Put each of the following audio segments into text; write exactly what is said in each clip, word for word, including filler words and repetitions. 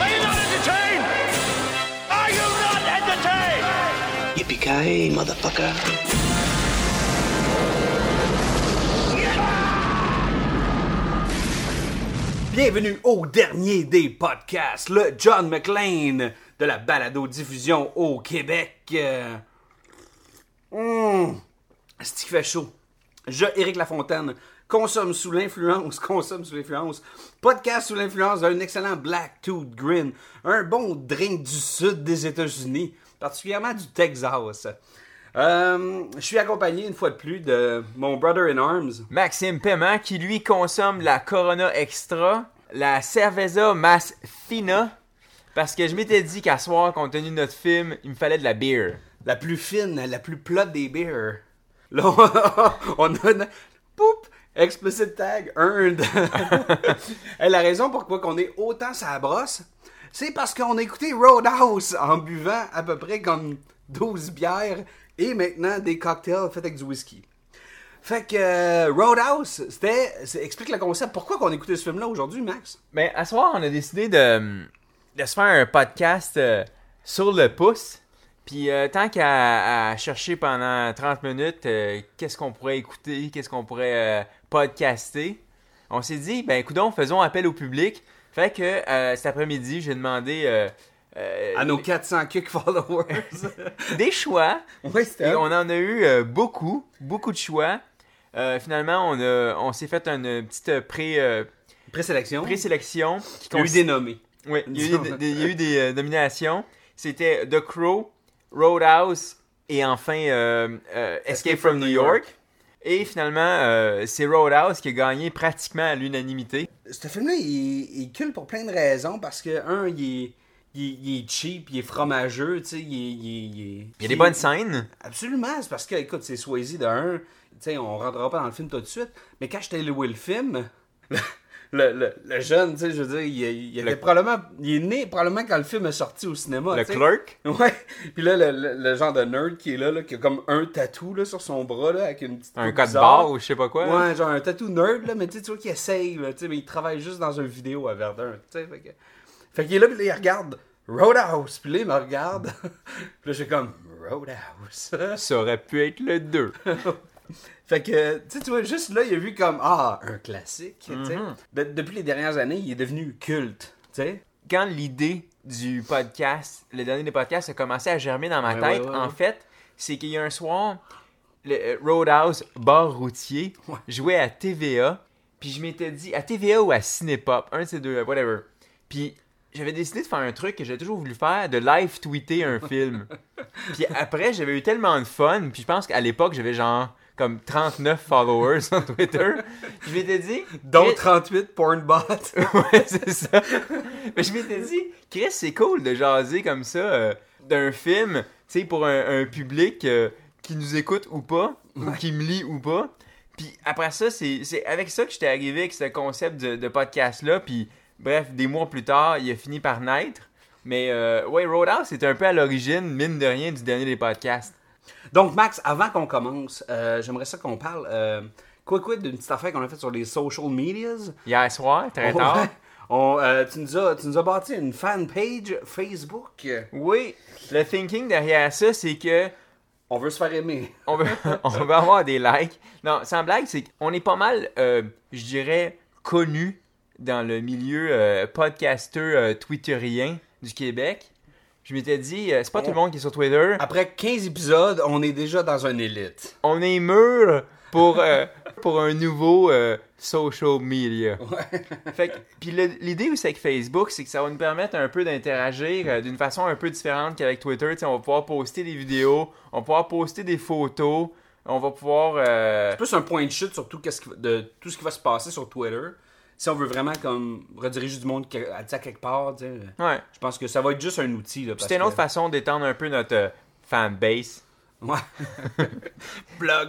Are you not entertained? Are you not entertained? Yippee-ki-yay, motherfucker. Bienvenue au dernier des podcasts, le John McClane de la balado-diffusion au Québec. Euh... Mmh. C'est-tu qu'il fait chaud? Je, Éric Lafontaine, consomme sous l'influence, consomme sous l'influence, podcast sous l'influence d'un excellent Black Tooth Grin, un bon drink du sud des États-Unis, particulièrement du Texas. Euh, je suis accompagné une fois de plus de mon brother in arms, Maxime Paiement, qui lui consomme la Corona Extra, la Cerveza Mas Fina, parce que je m'étais dit qu'à soir, compte tenu de notre film, il me fallait de la beer. La plus fine, la plus plate des beers. Là, on a une... Poup! Explicit tag, earned. Et la raison pourquoi qu'on est autant sur la brosse, c'est parce qu'on a écouté Roadhouse en buvant à peu près comme douze bières et maintenant des cocktails faits avec du whisky. Fait que euh, Roadhouse, c'était... C'est, explique le concept. Pourquoi qu'on écoutait ce film-là aujourd'hui, Max? Ben, à ce soir, on a décidé de, de se faire un podcast euh, sur le pouce. Puis euh, tant qu'à à chercher pendant trente minutes euh, qu'est-ce qu'on pourrait écouter, qu'est-ce qu'on pourrait euh, podcaster, on s'est dit, ben coudonc, faisons appel au public. Fait que euh, cet après-midi, j'ai demandé... Euh, Euh, à nos quatre cents kick followers. Des choix. Ouais, et on en a eu euh, beaucoup, beaucoup de choix. Euh, finalement, on, a, on s'est fait une petite pré, euh, présélection. présélection qui cons... Il y a eu des nommés. Oui, il y a eu des, des, il y a eu des euh, nominations. C'était The Crow, Roadhouse et enfin euh, euh, Escape, Escape from, from New York. York. Et finalement, euh, c'est Roadhouse qui a gagné pratiquement à l'unanimité. Ce film-là, il, il cule pour plein de raisons parce que, un, il est... Il, il est cheap, il est fromageux, tu sais, il, il, il, il... Il y a des bonnes scènes. Absolument, c'est parce que, écoute, c'est Swayze de un, tu sais, on rentrera pas dans le film tout de suite, mais quand je t'ai loué le film, le, le, le jeune, tu sais, je veux dire, il, il avait le... probablement... Il est né probablement quand le film est sorti au cinéma, Le t'sais. Clerk? Ouais, puis là, le, le, le genre de nerd qui est là, là, qui a comme un tatou, là, sur son bras, là, avec une petite... Un code barre ou je sais pas quoi. Ouais, là. Genre un tatou nerd, là, mais tu sais, tu vois qu'il essaye, là, tu sais, mais il travaille juste dans une vidéo à Verdun, tu sais, fait que... Fait qu'il est là, puis là, il regarde Roadhouse, puis là, il me regarde. Puis là, je suis comme, Roadhouse. Ça aurait pu être le deux. Fait que, tu sais, tu vois, juste là, il a vu comme, ah, un classique, mm-hmm. tu sais. De- depuis les dernières années, il est devenu culte, tu sais. Quand l'idée du podcast, le dernier des podcasts, a commencé à germer dans ma ouais, tête, ouais, ouais, ouais. en fait, c'est qu'il y a un soir, le Roadhouse bar routier ouais. jouait à T V A, puis je m'étais dit, à T V A ou à Ciné-Pop, un de ces deux, whatever. Puis... J'avais décidé de faire un truc que j'ai toujours voulu faire, de live tweeter un film. Puis après, j'avais eu tellement de fun, puis je pense qu'à l'époque, j'avais genre comme trente-neuf followers sur Twitter. Je m'étais dit... Dont trente-huit pornbots. Ouais, c'est ça. Mais je m'étais dit, Chris, c'est cool de jaser comme ça euh, d'un film, tu sais, pour un, un public euh, qui nous écoute ou pas, ou qui me lit ou pas. Puis après ça, c'est, c'est avec ça que j'étais arrivé avec ce concept de, de podcast-là, puis... Bref, des mois plus tard, il a fini par naître. Mais euh, ouais, Roadhouse est un peu à l'origine, mine de rien, du dernier des podcasts. Donc, Max, avant qu'on commence, euh, j'aimerais ça qu'on parle euh, quoi quoi d'une petite affaire qu'on a faite sur les social medias. Hier soir, très on, tard. On, euh, tu, nous as, tu nous as bâti une fan page Facebook. Oui, le thinking derrière ça, c'est que... On veut se faire aimer. on, veut, on veut avoir des likes. Non, sans blague, c'est qu'on est pas mal, euh, je dirais, connus dans le milieu euh, podcasteur euh, twitterien du Québec. Je m'étais dit, euh, c'est pas on... tout le monde qui est sur Twitter. Après quinze épisodes, on est déjà dans une élite. On est mûr pour, euh, pour un nouveau euh, social media. Ouais. Fait que, puis le, l'idée aussi avec Facebook, c'est que ça va nous permettre un peu d'interagir euh, d'une façon un peu différente qu'avec Twitter. T'sais, on va pouvoir poster des vidéos, on va pouvoir poster des photos, on va pouvoir... Euh... C'est plus un point de chute sur tout, qu'est-ce qui, de, tout ce qui va se passer sur Twitter. Si on veut vraiment comme rediriger du monde à quelque part, ouais. je pense que ça va être juste un outil. Là, parce c'est une autre que... façon d'étendre un peu notre Fanbase. Ouais. Blog.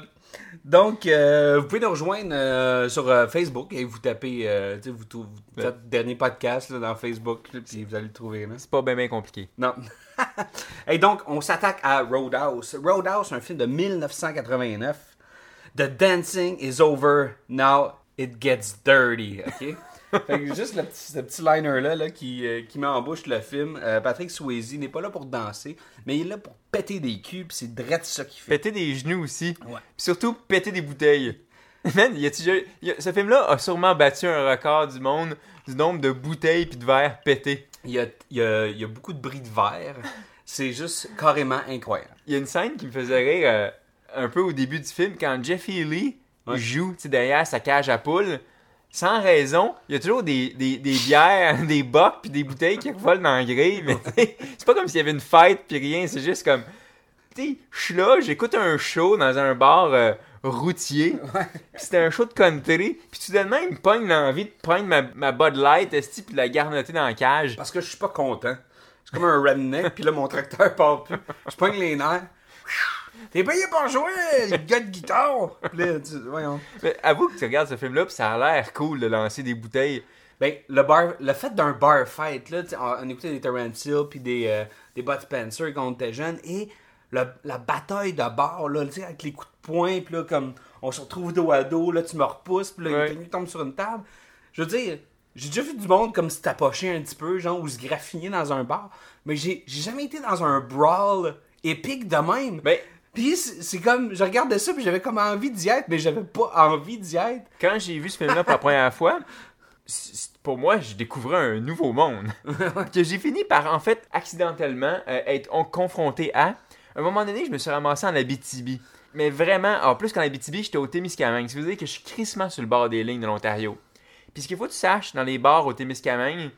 Donc, euh, vous pouvez nous rejoindre euh, sur euh, Facebook et vous tapez, euh, vous trouvez votre ouais. dernier podcast là, dans Facebook, là, puis vous allez le trouver. Là. C'est pas bien ben compliqué. Non. Et donc, on s'attaque à Roadhouse. Roadhouse, un film de dix-neuf cent quatre-vingt-neuf. The dancing is over, now it gets dirty. OK? Fait que juste le petit, ce petit liner-là là, qui, euh, qui met en bouche le film. Euh, Patrick Swayze n'est pas là pour danser, mais il est là pour péter des culs, pis c'est drette ça qu'il fait. Péter des genoux aussi. Ouais. Pis surtout, péter des bouteilles. Man, y a-tu, y a, ce film-là a sûrement battu un record du monde du nombre de bouteilles pis de verres pétés. Il y a, y, a, y a beaucoup de bris de verre. C'est juste carrément incroyable. Il y a une scène qui me faisait rire euh, un peu au début du film, quand Jeff Healey ouais. joue derrière sa cage à poules. Sans raison, il y a toujours des, des, des bières, des bocs puis des bouteilles qui revolent dans le grille, mais c'est pas comme s'il y avait une fête puis rien, c'est juste comme, tu sais, je suis là, j'écoute un show dans un bar euh, routier, puis c'était un show de country, puis tout de même, il me pogne l'envie de prendre ma, ma Bud Light, esti, puis la garnoter dans la cage. Parce que je suis pas content, c'est comme un redneck, puis là, mon tracteur part plus, je pogne les nerfs. T'es payé pour jouer, le gars de guitare! Là, tu, voyons. Mais avoue que tu regardes ce film-là, pis ça a l'air cool de lancer des bouteilles. Ben, le bar, le fait d'un bar fight, là, on, on écoutait des Tarantilles pis des, euh, des Bud Spencer quand on était jeunes, et le, la bataille de bar, là, tu sais, avec les coups de poing, pis là, comme, on se retrouve dos à dos, là, tu me repousses, pis là, il ouais. tombe sur une table. Je veux dire, j'ai déjà vu du monde comme se tapocher un petit peu, genre, ou se graffiner dans un bar, mais j'ai, j'ai jamais été dans un brawl épique de même. Ben, puis c'est comme, je regardais ça puis j'avais comme envie d'y être, mais j'avais pas envie d'y être. Quand j'ai vu ce film-là pour la première fois, pour moi, je découvrais un nouveau monde. Que j'ai fini par, en fait, accidentellement euh, être confronté à... À un moment donné, je me suis ramassé en Abitibi. Mais vraiment, en plus qu'en Abitibi, j'étais au Témiscamingue. Ça veut dire que je suis crissement sur le bord des lignes de l'Ontario. Puis ce qu'il faut que tu saches dans les bars au Témiscamingue,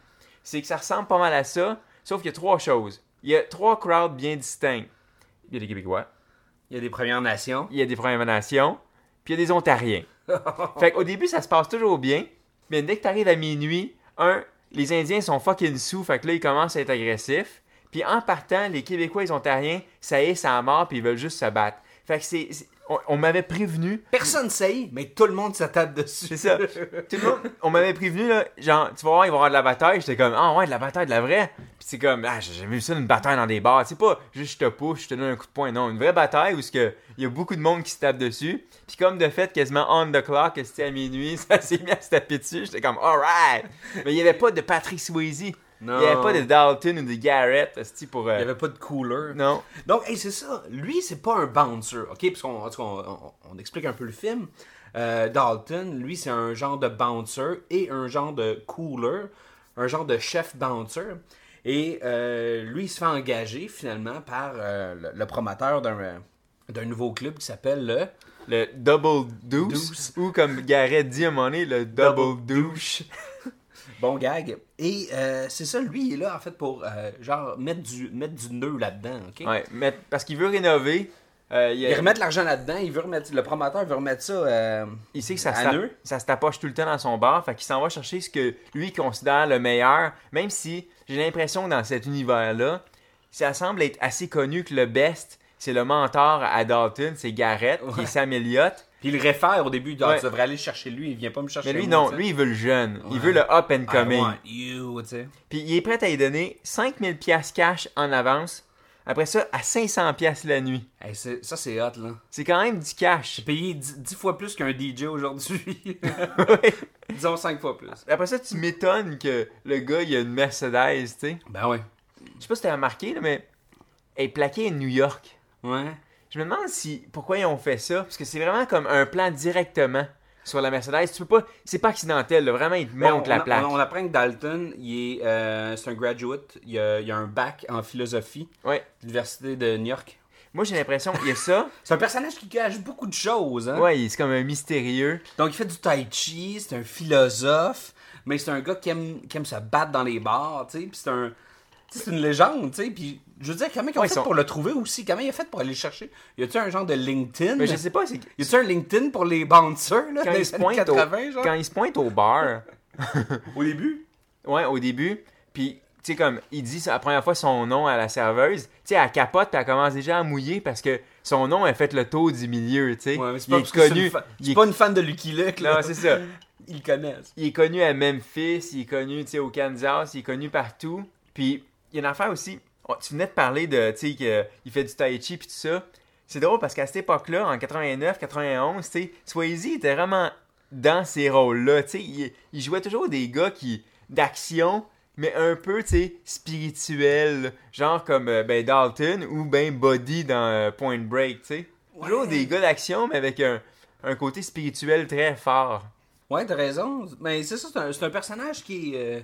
c'est que ça ressemble pas mal à ça, sauf qu'il y a trois choses. Il y a trois crowds bien distincts. Il y a les Québécois. Il y a des Premières Nations. Il y a des Premières Nations. Puis il y a des Ontariens. Fait qu'au début, ça se passe toujours bien. Mais dès que t'arrives à minuit, un, les Indiens sont fucking sous. Fait que là, ils commencent à être agressifs. Puis en partant, les Québécois et les Ontariens, ça y est, ça a mort. Puis ils veulent juste se battre. Fait que c'est... c'est on, on m'avait prévenu. Personne saillit, mais tout le monde s'attarde dessus. C'est ça. Tout le monde. On m'avait prévenu, là. Genre, tu vas voir, ils vont avoir de la bataille. J'étais comme, ah ouais, de la bataille, de la vraie. Puis c'est comme, ah, j'ai jamais vu ça, une bataille dans des bars. C'est pas juste je te pousse, je te donne un coup de poing. Non, une vraie bataille où il y a beaucoup de monde qui se tape dessus. Puis comme de fait, quasiment on the clock, que c'était à minuit, ça s'est mis à se taper dessus. J'étais comme, alright. Mais il n'y avait pas de Patrick Swayze. Non. Il n'y avait pas de Dalton ou de Garrett, c'ti, pour... Euh... Il n'y avait pas de cooler. Non. Donc, hey, c'est ça. Lui, c'est pas un bouncer, OK? Parce qu'on on, on, on explique un peu le film. Euh, Dalton, lui, c'est un genre de bouncer et un genre de cooler, un genre de chef bouncer. Et euh, lui, il se fait engager, finalement, par euh, le, le promoteur d'un, d'un nouveau club qui s'appelle le... Le Double Deuce. Deuce. Ou, comme Garrett dit à un moment donné, le Double, Double Douche. Bon gag. Et euh, c'est ça, lui, il est là, en fait, pour, euh, genre, mettre du, mettre du nœud là-dedans, OK? Ouais, mettre, parce qu'il veut rénover. Euh, il, a... il remet de l'argent là-dedans, il veut remettre, le promoteur veut remettre ça euh, il sait que ça à nœud. Ça se tapoche tout le temps dans son bar, fait qu'il s'en va chercher ce que lui considère le meilleur, même si j'ai l'impression que dans cet univers-là, ça semble être assez connu que le best, c'est le mentor à Dalton, c'est Garrett, ouais. qui est Sam Elliott. Puis il le réfère au début, donc ouais. tu devrais aller chercher lui, il vient pas me chercher. Mais lui, lui non, t'sais. Lui il veut le jeune, ouais. il veut le up and coming. I want you, tu sais. Puis il est prêt à lui donner cinq mille dollars cash en avance, après ça à cinq cents dollars la nuit. Hey, c'est, ça c'est hot là. C'est quand même du cash. J'ai payé dix fois plus qu'un D J aujourd'hui. Ouais. Disons cinq fois plus. Après ça tu m'étonnes que le gars il a une Mercedes, tu sais. Ben ouais. Je sais pas si t'as remarqué là, mais elle est plaquée à New York. Ouais. Je me demande si pourquoi ils ont fait ça, parce que c'est vraiment comme un plan directement sur la Mercedes. Tu peux pas, c'est pas accidentel, là. Vraiment ils te montrent la plaque. On, on apprend que Dalton, il est, euh, c'est un graduate, il a, il a un bac en philosophie, ouais. de l'université de New York. Moi j'ai l'impression il y a ça. C'est un personnage qui cache beaucoup de choses, hein. Ouais, c'est comme un mystérieux. Donc il fait du tai chi, c'est un philosophe, mais c'est un gars qui aime, qui aime se battre dans les bars, tu sais, puis c'est un T'sais, c'est une légende, tu sais, puis je veux dire, comment ils ont ouais, fait ils sont... pour le trouver aussi? Comment il a fait pour aller le chercher? Y a-tu un genre de LinkedIn? Mais je sais pas, c'est... Y a-tu un LinkedIn pour les bouncers, là, quand ils se pointent quatre-vingts, au... genre? Quand ils se pointent au bar... au début? Ouais, au début, puis tu sais, comme, il dit la première fois son nom à la serveuse, tu sais, elle capote, puis elle commence déjà à mouiller parce que son nom a fait le tour du milieu, tu sais. Ouais, mais c'est pas, connu, fa... c'est est... pas une fan de Lucky Luke, là. Non, c'est ça. Ils le connaissent. Il est connu à Memphis, il est connu, tu sais, au Kansas, il est connu partout. Puis, il y a une affaire aussi, oh, tu venais de parler de, tu sais, qu'il fait du tai chi, puis tout ça. C'est drôle parce qu'à cette époque-là, en quatre-vingt-neuf quatre-vingt-onze, tu sais, Swayze était vraiment dans ces rôles-là, tu sais. Il, il jouait toujours des gars qui, d'action... mais un peu, tu sais, spirituel, genre comme euh, ben Dalton ou ben Buddy dans euh, Point Break, tu sais. Toujours ouais. Des gars d'action, mais avec un, un côté spirituel très fort. Ouais, t'as raison. Mais c'est ça, c'est un, c'est un personnage qui, euh,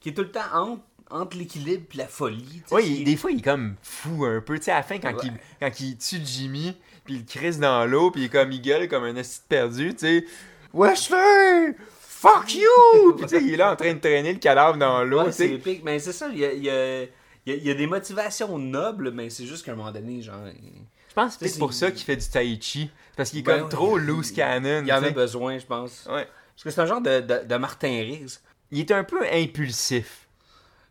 qui est tout le temps entre, entre l'équilibre et la folie. Ouais, il, des fois, il est comme fou un peu, tu sais, à la fin, quand, ouais. il, quand il tue Jimmy, puis il crisse dans l'eau, puis il, comme, il gueule comme un assis perdu, tu sais. Ouais, je fais... Fuck you! Puis tu sais, il est là en train de traîner le cadavre dans l'eau. Ouais, c'est épique. Mais c'est ça, il y a, il y a, il y a des motivations nobles, mais c'est juste qu'à un moment donné, genre... Je pense que c'est, c'est pour ça qu'il fait du tai chi. Parce qu'il est ben, comme trop il... loose cannon. Il en a besoin, je pense. Ouais. Parce que c'est un genre de, de, de Martin Riggs. Il est un peu impulsif.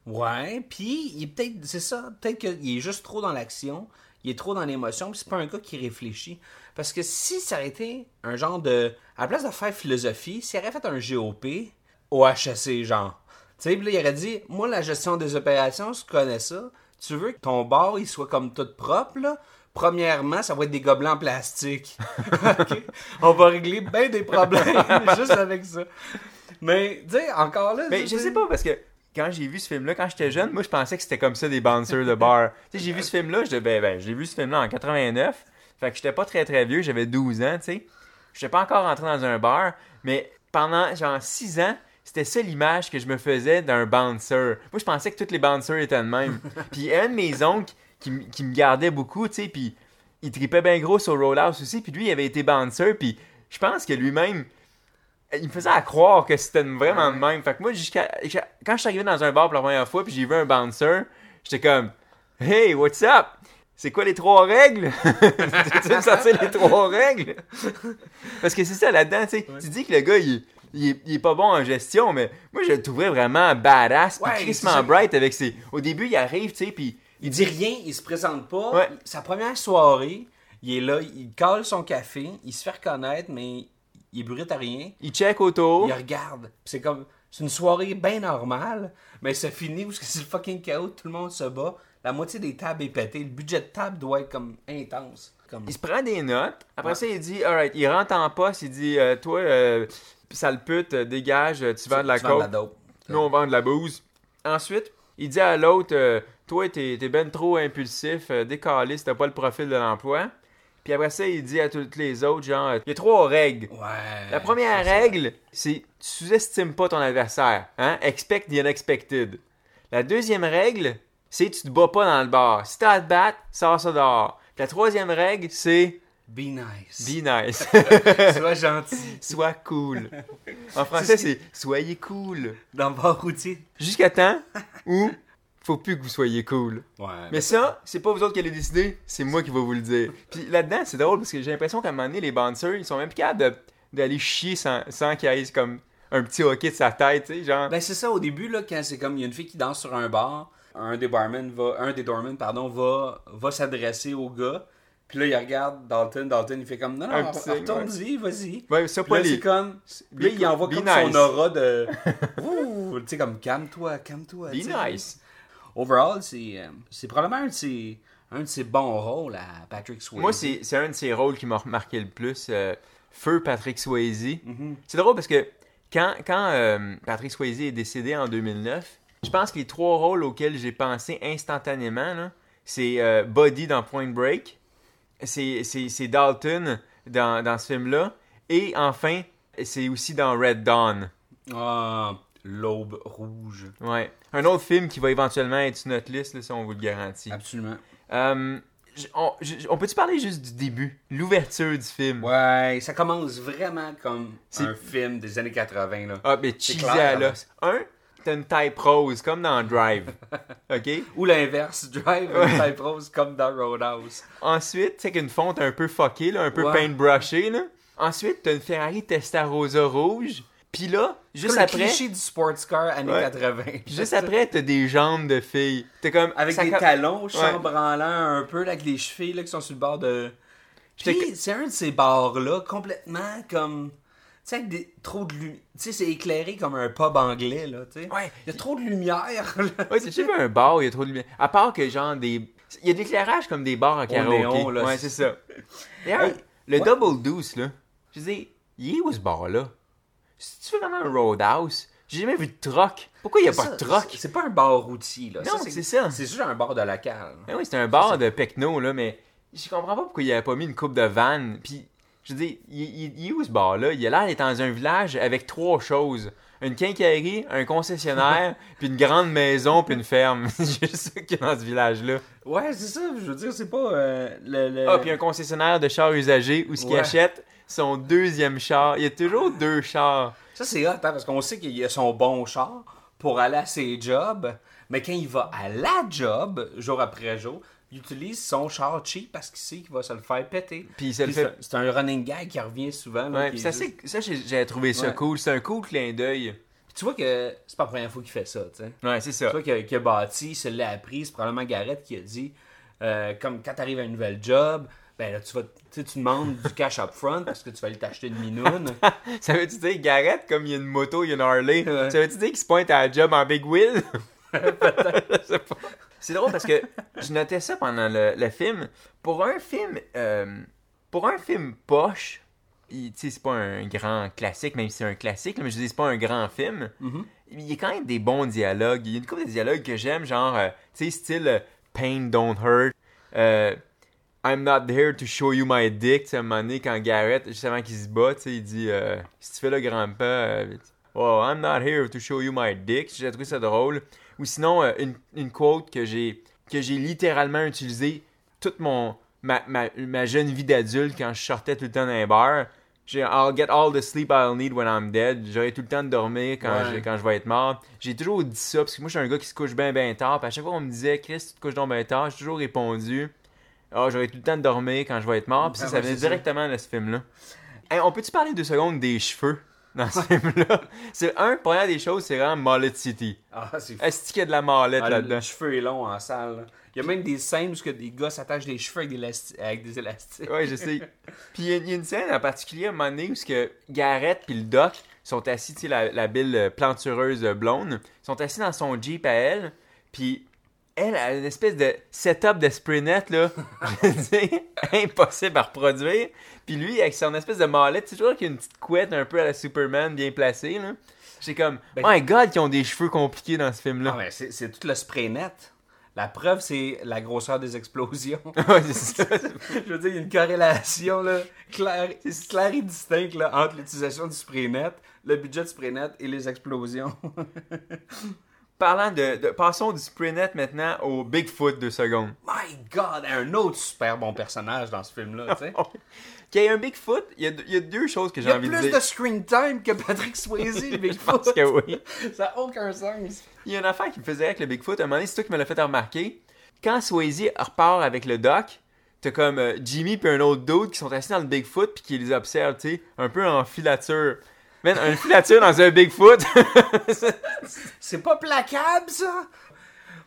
Ouais, puis il est peut-être... C'est ça, peut-être qu'il est juste trop dans l'action, il est trop dans l'émotion, puis c'est pas un gars qui réfléchit. Parce que si ça aurait été un genre de... À la place de faire philosophie, s'il aurait fait un G O P au H A C, genre. Tu sais, puis là, il aurait dit, moi, la gestion des opérations, je connais ça. Tu veux que ton bar, il soit comme tout propre, là? Premièrement, ça va être des gobelets en plastique. Okay? On va régler bien des problèmes juste avec ça. Mais, tu sais, encore là... Mais je sais pas, parce que quand j'ai vu ce film-là, quand j'étais jeune, moi, je pensais que c'était comme ça, des bouncers de bar. Tu sais, j'ai vu ce film-là, je dis, ben, ben, j'ai vu ce film-là en quatre-vingt-neuf. Fait que j'étais pas très, très vieux. J'avais douze ans, tu sais. J'étais pas encore rentré dans un bar, mais pendant, genre, six ans, c'était ça l'image que je me faisais d'un bouncer. Moi, je pensais que tous les bouncers étaient de même. Puis un de mes oncles qui, qui me gardait beaucoup, tu sais, puis il tripait bien gros sur Roadhouse aussi, puis lui, il avait été bouncer, puis je pense que lui-même, il me faisait à croire que c'était vraiment de même. Fait que moi, jusqu'à, quand je suis arrivé dans un bar pour la première fois, puis j'ai vu un bouncer, j'étais comme « Hey, what's up? » C'est quoi les trois règles? Tu veux me sortir les trois règles? Parce que c'est ça, là-dedans, tu sais, ouais. Tu dis que le gars, il, il, il est pas bon en gestion, mais moi, je le trouvais vraiment badass, puis crissement bright avec ses... Au début, il arrive, tu sais, puis... Il dit rien, il se présente pas. Ouais. Sa première soirée, il est là, il cale son café, il se fait reconnaître, mais il brûle à rien. Il check autour. Il regarde, c'est comme... C'est une soirée bien normale, mais ça finit où c'est le fucking chaos, tout le monde se bat. La moitié des tables est pétée. Le budget de table doit être comme intense. Comme... Il se prend des notes. Après ouais. ça, il dit, alright, il rentre en poste. Il dit, euh, toi, euh, sale pute, euh, dégage, tu, tu vends de la coke. Nous, on vend de la bouse. Ensuite, il dit à l'autre, euh, toi, t'es, t'es ben trop impulsif, euh, décalé, si t'as pas le profil de l'emploi. Puis après ça, il dit à toutes les autres, genre, il y a trois règles. Ouais, la première c'est règle, c'est, tu sous-estimes pas ton adversaire. Hein? Expect the unexpected. La deuxième règle... c'est tu te bats pas dans le bar. Si t'as à te battre, sors ça dehors. Puis la troisième règle, c'est... Be nice. Be nice. Sois gentil. Sois cool. En français, c'est... Soyez cool. Dans le bar routier. Jusqu'à temps où faut plus que vous soyez cool. Ouais, mais mais ça, c'est pas vous autres qui allez décider, c'est moi qui vais vous le dire. Puis là-dedans, c'est drôle parce que j'ai l'impression qu'à un moment donné, les bouncers, ils sont même plus capables de, d'aller chier sans, sans qu'ils aillent comme un petit hockey de sa tête, tu sais, genre... Ben c'est ça, au début, là, quand c'est comme il y a une fille qui danse sur un bar... Un des barmen va, un des doormen, pardon, va, va s'adresser au gars. Puis là, il regarde Dalton, Dalton, il fait comme, non, non, non retourne-y, ouais. Vas-y. Ouais, ça pas là, les... c'est comme, be là, il envoie comme nice. Son aura de, ouh, tu sais, comme, calme-toi, calme-toi. Be t'sais. Nice. Overall, c'est, euh, c'est probablement un de, ses, un de ses bons rôles à Patrick Swayze. Moi, c'est, c'est un de ses rôles qui m'a remarqué le plus, euh, feu Patrick Swayze. Mm-hmm. C'est drôle parce que quand, quand euh, Patrick Swayze est décédé en deux mille neuf, je pense que les trois rôles auxquels j'ai pensé instantanément, là, c'est euh, Buddy dans Point Break, c'est, c'est, c'est Dalton dans, dans ce film-là, et enfin, c'est aussi dans Red Dawn. Ah, l'aube rouge. Ouais. Un autre film qui va éventuellement être sur notre liste, là, si on vous le garantit. Absolument. Euh, on, on peut-tu parler juste du début, l'ouverture du film? Ouais, ça commence vraiment comme c'est... un film des années quatre-vingts. Là. Ah, mais cheesy à l'os. Un... une type rose, comme dans Drive. OK? Ou l'inverse, Drive, une type rose, comme dans Roadhouse. Ensuite, c'est qu'une fonte un peu fuckée, là, un peu ouais. paintbrushée. Là. Ensuite, t'as une Ferrari Testarosa rouge. Puis là, juste comme après... le cliché du sports car années ouais. quatre-vingts. Juste après, t'as des jambes de filles. T'es comme... Avec ça, des comme... talons chambranlants ouais. un peu, là, avec les chevilles là, qui sont sur le bord de... Puis c'est un de ces bars-là, complètement comme... Tu sais, avec des... trop de lumière. Tu sais, c'est éclairé comme un pub anglais, là, tu sais. Ouais. Il y a trop de lumière, là. Ouais, tu sais, un bar où il y a trop de lumière. À part que, genre, des... Il y a de l'éclairage comme des bars en karaoké. Néon, là. Ouais, c'est ça. D'ailleurs, hey, le ouais. Double Deuce, là, je dis, il est où ce bar-là? C'est-tu vraiment un Roadhouse? J'ai jamais vu de troc. Pourquoi il n'y a ça, pas de troc? C'est, c'est pas un bar routier, là. Non, ça, c'est, c'est ça. C'est juste un bar de la cale. Ben oui, c'est un bar ça, de Pecno, là, mais je comprends pas pourquoi il avait pas mis une coupe de vanne. Puis, je dis, il, il, il est où ce bar-là? Il a l'air d'être dans un village avec trois choses. Une quincaillerie, un concessionnaire, puis une grande maison, puis une ferme. C'est juste ça qu'il y a dans ce village-là. Ouais, c'est ça. Je veux dire, c'est pas... Euh, le, le... Ah, puis un concessionnaire de chars usagés où ce ouais. qu'il achète... son deuxième char. Il y a toujours deux chars. Ça, c'est hot, hein, parce qu'on sait qu'il a son bon char pour aller à ses jobs, mais quand il va à la job, jour après jour, il utilise son char cheap parce qu'il sait qu'il va se le faire péter. Puis ça le fait... C'est un running gag qui revient souvent. Là, ouais, puis ça, juste... c'est... ça j'ai, j'ai trouvé ça ouais. cool. C'est un cool clin d'œil. Puis tu vois que c'est pas la première fois qu'il fait ça, tu sais. Ouais, c'est ça. Tu vois qu'il a, qu'il a bâti, il se l'a appris. C'est probablement Garrett qui a dit, euh, comme quand t'arrives à une nouvelle job... Ben là, tu vas, tu demandes du cash up front parce que tu vas aller t'acheter une minoune. Ça veut-tu dire, Garrett, comme il y a une moto, il y a une Harley, ouais. ça veut-tu dire qu'il se pointe à la job en big wheel? Peut-être. Je sais pas. C'est drôle parce que je notais ça pendant le, le film. Pour un film, euh, pour un film poche, tu sais, c'est pas un grand classique, même si c'est un classique, là, mais je dis, c'est pas un grand film. Mm-hmm. Il y a quand même des bons dialogues. Il y a une couple de dialogues que j'aime, genre, euh, tu sais, style euh, Pain Don't Hurt. Euh, I'm not here to show you my dick. Tu sais, à un moment donné, quand Garrett, juste avant qu'il se bat, tu sais, il dit, euh, si tu fais le grand-père, euh, oh, I'm not here to show you my dick. J'ai trouvé ça drôle. Ou sinon, euh, une, une quote que j'ai, que j'ai littéralement utilisée toute mon, ma, ma, ma jeune vie d'adulte quand je sortais tout le temps d'un bar. J'ai I'll get all the sleep I'll need when I'm dead. J'aurai tout le temps de dormir quand, ouais. je, quand je vais être mort. J'ai toujours dit ça, parce que moi, je suis un gars qui se couche bien, bien tard. Puis à chaque fois, on me disait, Chris, tu te couches donc bien tard. J'ai toujours répondu. Ah, oh, j'aurai tout le temps de dormir quand je vais être mort. Puis ça, ah, ça venait directement de ce film-là. Hey, on peut-tu parler deux secondes des cheveux dans ce film-là? C'est un, première des choses, c'est vraiment Mullet City. Ah, c'est fou. Est-ce qu'il y a de la mallette ah, là-dedans? Le cheveu est long en salle. Là. Il y a même des scènes où des gars s'attachent des cheveux avec des, lasti- avec des élastiques. Ouais, je sais. Puis il y, y a une scène en particulier, à un moment donné, où que Garrett puis le doc sont assis, tu sais, la, la bille plantureuse blonde, sont assis dans son Jeep à elle, puis... Elle a une espèce de setup de Spraynet, là, je veux dire, impossible à reproduire. Puis lui, avec son espèce de mallette, tu sais toujours qu'il y a une petite couette un peu à la Superman bien placée, là. J'ai comme, ben, oh my God, qu'ils ont des cheveux compliqués dans ce film-là. Ah, ben, c'est, c'est tout le Spraynet. La preuve, c'est la grosseur des explosions. Ouais, c'est ça. Je veux dire, il y a une corrélation, là, claire, c'est claire et distincte, là, entre l'utilisation du Spraynet, le budget du Spraynet et les explosions. Parlant de, de... Passons du Spraynet maintenant au Bigfoot deux secondes. My God! Un autre super bon personnage dans ce film-là, tu sais. Qu'il y ait un Bigfoot, il y, a, il y a deux choses que j'ai envie de dire. Il y a plus de screen time que Patrick Swayze, le Bigfoot. Parce que oui. Ça n'a aucun sens. Il y a une affaire qui me faisait avec le Bigfoot. À un moment donné, c'est toi qui me l'as fait remarquer. Quand Swayze repart avec le doc, t'as comme euh, Jimmy puis un autre dude qui sont assis dans le Bigfoot puis qui les observent, tu sais, un peu en filature. Man, une filature dans un Bigfoot. C'est pas placable, ça.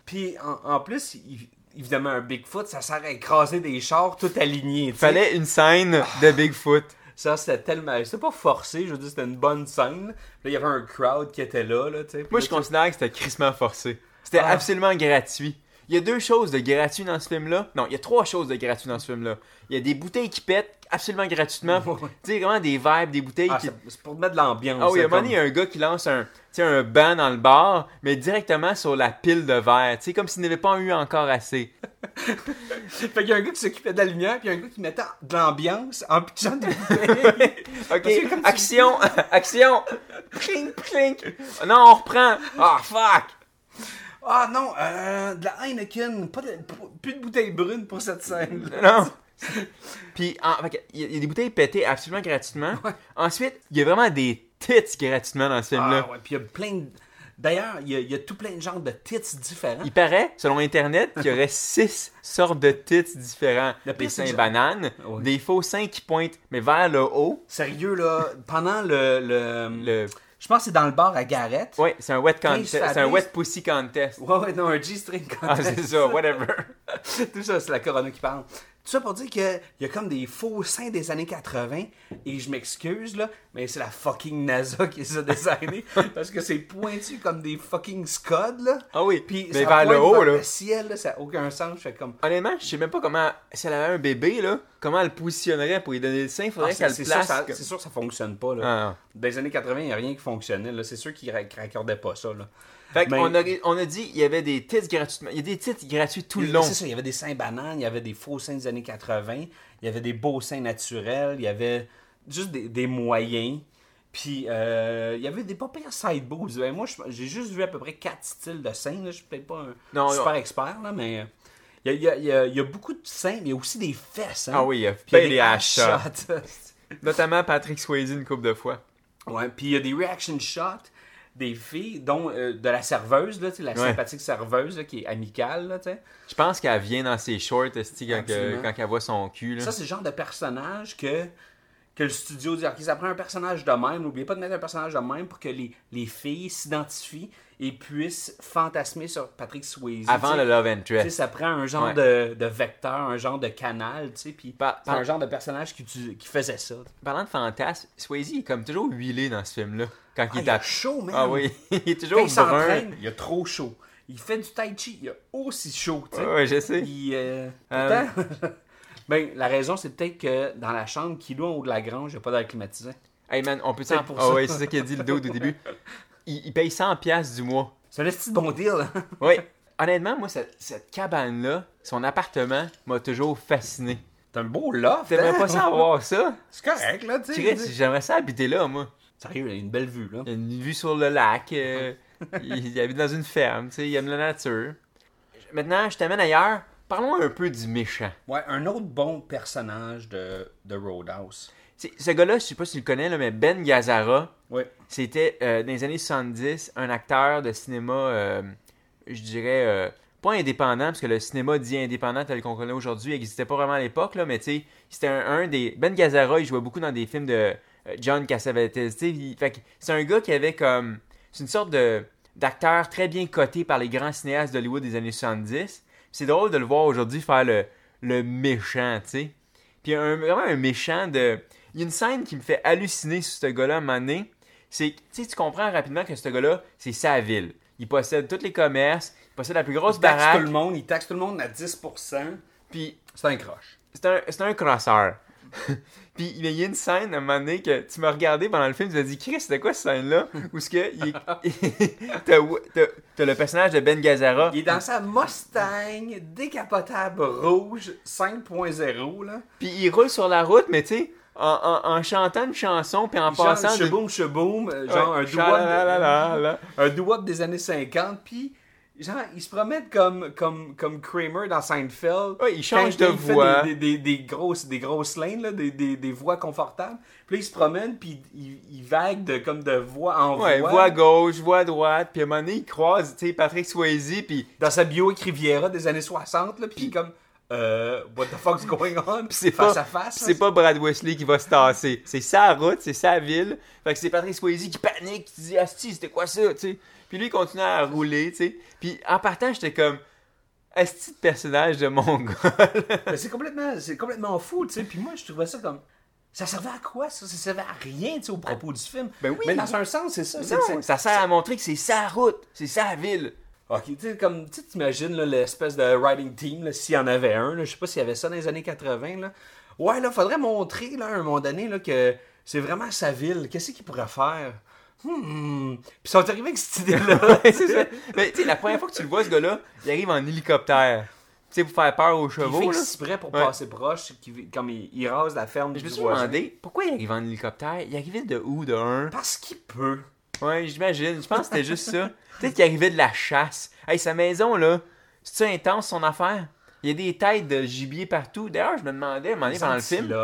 Puis, en, en plus, il, évidemment, un Bigfoot, ça sert à écraser des chars tout alignés. Il fallait une scène de Bigfoot. Ça, c'était tellement... C'était pas forcé, je veux dire, c'était une bonne scène. Là, il y avait un crowd qui était là, là, tu sais. Moi, là, je considère que c'était crissement forcé. C'était ah. absolument gratuit. Il y a deux choses de gratuit dans ce film-là. Non, il y a trois choses de gratuit dans ce film-là. Il y a des bouteilles qui pètent absolument gratuitement. Tu sais, vraiment des vibes, des bouteilles ah, qui... C'est pour mettre de l'ambiance. Ah oui, à un moment donné, il y a un gars qui lance un, un banc dans le bar, mais directement sur la pile de verre. Tu sais, comme s'il n'avait pas eu encore assez. Fait qu'il y a un gars qui s'occupait de la lumière, puis il y a un gars qui mettait de l'ambiance en piquant des bouteilles. OK, que, action, tu... action. Plink, plink. Non, on reprend. Ah, oh, fuck. Ah non, euh, de la Heineken, pas de, plus de bouteilles brunes pour cette scène. Non. Puis, il y, y a des bouteilles pétées absolument gratuitement. Ouais. Ensuite, il y a vraiment des tits gratuitement dans ce film-là. Ah ouais, puis il y a plein de... D'ailleurs, il y, y a tout plein de genres de tits différents. Il paraît, selon Internet, qu'il y aurait six sortes de tits différents. Le des seins bananes, ouais. des faux seins qui pointent, mais vers le haut. Sérieux, là, pendant le... le... le... pense que c'est dans le bar à Garrett. Oui, c'est un wet contest. C'est un wet pussy contest. Ouais, ouais, non, un G-string contest. Ah, c'est ça, whatever. Tout ça, c'est la Corona qui parle. Tout ça pour dire qu'il y a comme des faux seins des années quatre-vingts, et je m'excuse, là, mais c'est la fucking NASA qui les a designés, parce que c'est pointu comme des fucking scuds, là. Ah oui, puis mais vers le haut, là. Le ciel, là, ça n'a aucun sens. Je fais comme... Honnêtement, je sais même pas comment, si elle avait un bébé, là, comment elle le positionnerait pour lui donner le sein, il faudrait ah, qu'elle le place. Sûr, ça, c'est sûr que ça fonctionne pas, là. Ah, dans les années quatre-vingts, il n'y a rien qui fonctionnait, là. C'est sûr qu'ils ne raccordaient pas ça, là. Fait qu'on a, on a dit, il y avait des titres gratuitement. Il y a des titres gratuits tout le long. C'est ça, il y avait des seins bananes, il y avait des faux seins des années quatre-vingts, il y avait des beaux seins naturels, il y avait juste des, des moyens. Puis, euh, il y avait des pas pires side boobs. Ben, moi, j'ai juste vu à peu près quatre styles de seins. Je suis peut-être pas un non, super non. expert, là, mais il y a, il y a, il y a beaucoup de seins, mais il y a aussi des fesses. Hein? Ah oui, il y a plein des hash shots. Notamment Patrick Swayze une couple de fois. Ouais, puis il y a des reaction shots. Des filles, dont euh, de la serveuse, là, la ouais. sympathique serveuse là, qui est amicale. Là, je pense qu'elle vient dans ses shorts quand, que, quand elle voit son cul. Là. Ça, c'est le genre de personnage que, que le studio dit ok, ça prend un personnage de même, n'oubliez pas de mettre un personnage de même pour que les, les filles s'identifient et puissent fantasmer sur Patrick Swayze. Avant le Love Interest. Ça prend un genre ouais. de, de vecteur, un genre de canal, puis par, par... un genre de personnage qui, qui faisait ça. Parlant de fantasme, Swayze est comme toujours huilé dans ce film-là. Quand ah, il, il est chaud, même. Ah oui, il est toujours quand brun. Il, il est trop chaud. Il fait du tai chi, il est aussi chaud. Oui, ouais, je sais. Il, euh, euh... ben, la raison, c'est peut-être que dans la chambre qu'il loue en haut de la grange, il n'y a pas d'air climatisé. Hey man, on peut dire pour ah, ça. Ah oui, c'est ça qu'il a dit le dos au début. Il, il paye cent dollars du mois. C'est un petit bon deal. Oui. Honnêtement, moi, cette, cette cabane-là, son appartement m'a toujours fasciné. T'as un beau loft. T'aimerais hein? pas savoir ça? C'est correct, là, tu sais. J'aimerais ça habiter là, moi. Sérieux, il a une belle vue, là. Il a une vue sur le lac. Euh, il, il habite dans une ferme, tu sais, il aime la nature. Maintenant, je t'amène ailleurs. Parlons un peu du méchant. Ouais, un autre bon personnage de, de Roadhouse. T'sais, ce gars-là, je sais pas si tu le connais, là, mais Ben Gazzara, ouais. c'était euh, dans les années soixante-dix, un acteur de cinéma, euh, je dirais, euh, pas indépendant, parce que le cinéma dit indépendant tel qu'on connaît aujourd'hui, il n'existait pas vraiment à l'époque, là, mais tu sais, c'était un, un des... Ben Gazzara, il jouait beaucoup dans des films de... John Cassavetes, tu sais, c'est un gars qui avait comme, c'est une sorte de d'acteur très bien coté par les grands cinéastes d'Hollywood des années soixante-dix. C'est drôle de le voir aujourd'hui faire le, le méchant, tu sais. Puis un, vraiment un méchant de, il y a une scène qui me fait halluciner sur ce gars-là à un moment donné. C'est, tu sais, tu comprends rapidement que ce gars-là, c'est sa ville. Il possède tous les commerces, il possède la plus grosse il taxe baraque. Tout le monde, il taxe tout le monde à dix pour cent. Puis c'est un croche. C'est un, c'est un crosseur. Puis il y a une scène à un moment donné que tu m'as regardé pendant le film, tu m'as dit Chris, c'était quoi cette scène-là? Où ce que il est... t'as, t'as, t'as le personnage de Ben Gazzara. Il est dans sa Mustang décapotable rouge cinq point zéro là. Puis il roule sur la route, mais tu sais, en, en, en chantant une chanson puis en il passant cheboum des... cheboum, genre ouais, un doo-wop, un doo-wop des années cinquante, puis genre, ils se promènent comme, comme, comme Kramer dans Seinfeld. Oui, ils changent de il voix. Des, des, des, des grosses, des grosses lignes, là, des, des, des voix confortables. Puis là, ils se promènent, puis ils, ils vaguent de, comme de voix en ouais, voix. Ouais, voix gauche, voix droite. Puis à un moment donné, ils croisent, tu sais, Patrick Swayze, puis... Dans sa bio Riviera des années soixante, là, puis pis... il est comme... Euh, what the fuck's going on? Pis c'est face pas, à face. Pis c'est pas Brad Wesley qui va se tasser. C'est sa route, c'est sa ville. Fait que c'est Patrick Swayze qui panique, qui dit asti, c'était quoi ça? T'sais. Puis lui, il continue à rouler. T'sais. Puis en partant, j'étais comme asti de personnage de Mongol. Mais c'est complètement, c'est complètement fou. T'sais. Puis moi, je trouvais ça comme. Ça servait à quoi ça? Ça servait à rien t'sais, au propos du film. Ben oui, mais dans un sens, c'est ça. Non, c'est, c'est, ça sert ça... à montrer que c'est sa route, c'est sa ville. Ok, tu sais, comme, tu t'imagines, là, l'espèce de writing team, là, s'il y en avait un, là, je sais pas s'il y avait ça dans les années quatre-vingts, là. Ouais, là, faudrait montrer, là, à un moment donné, là, que c'est vraiment sa ville. Qu'est-ce qu'il pourrait faire? Hmm. Puis ils sont arrivés avec cette idée-là. C'est ça. Mais, tu sais, la première fois que tu le vois, ce gars-là, il arrive en hélicoptère. Tu sais, pour faire peur aux chevaux, il fait exprès pour ouais. passer proche, comme il, il rase la ferme du voisin. Je me suis demandé, pourquoi il arrive en hélicoptère? Il arrivait de où, de un? Parce qu'il peut. Ouais, j'imagine. Je pense que c'était juste ça. Peut-être qu'il arrivait de la chasse. Hey, sa maison, là, c'est-tu intense, son affaire? Il y a des têtes de gibier partout. D'ailleurs, je me demandais, à un moment donné, pendant le film...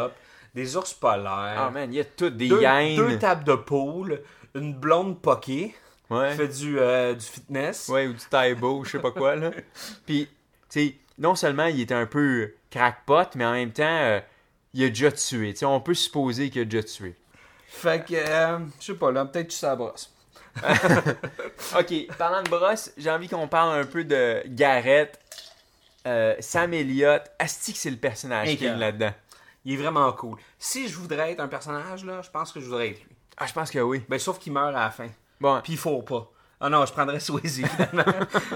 Des ours polaires. Ah, man, il y a toutes des hyènes. Deux tables de poule, une blonde poquée ouais. qui fait du, euh, du fitness. Ouais, ou du taïbo, je sais pas quoi, là. Puis, tu sais, non seulement il était un peu crackpot, mais en même temps, euh, il a déjà tué. Tu sais, on peut supposer qu'il a déjà tué. Fait que, euh, je sais pas, là, peut-être tu sais la brosse. OK, parlant de brosse, j'ai envie qu'on parle un peu de Garrett, euh, Sam Elliott. Asti que c'est le personnage qui est là-dedans. Il est vraiment cool. Si je voudrais être un personnage, là, je pense que je voudrais être lui. Ah, je pense que oui. Ben, sauf qu'il meurt à la fin. Bon. Puis il faut pas. Ah oh non, je prendrais Swayze, finalement.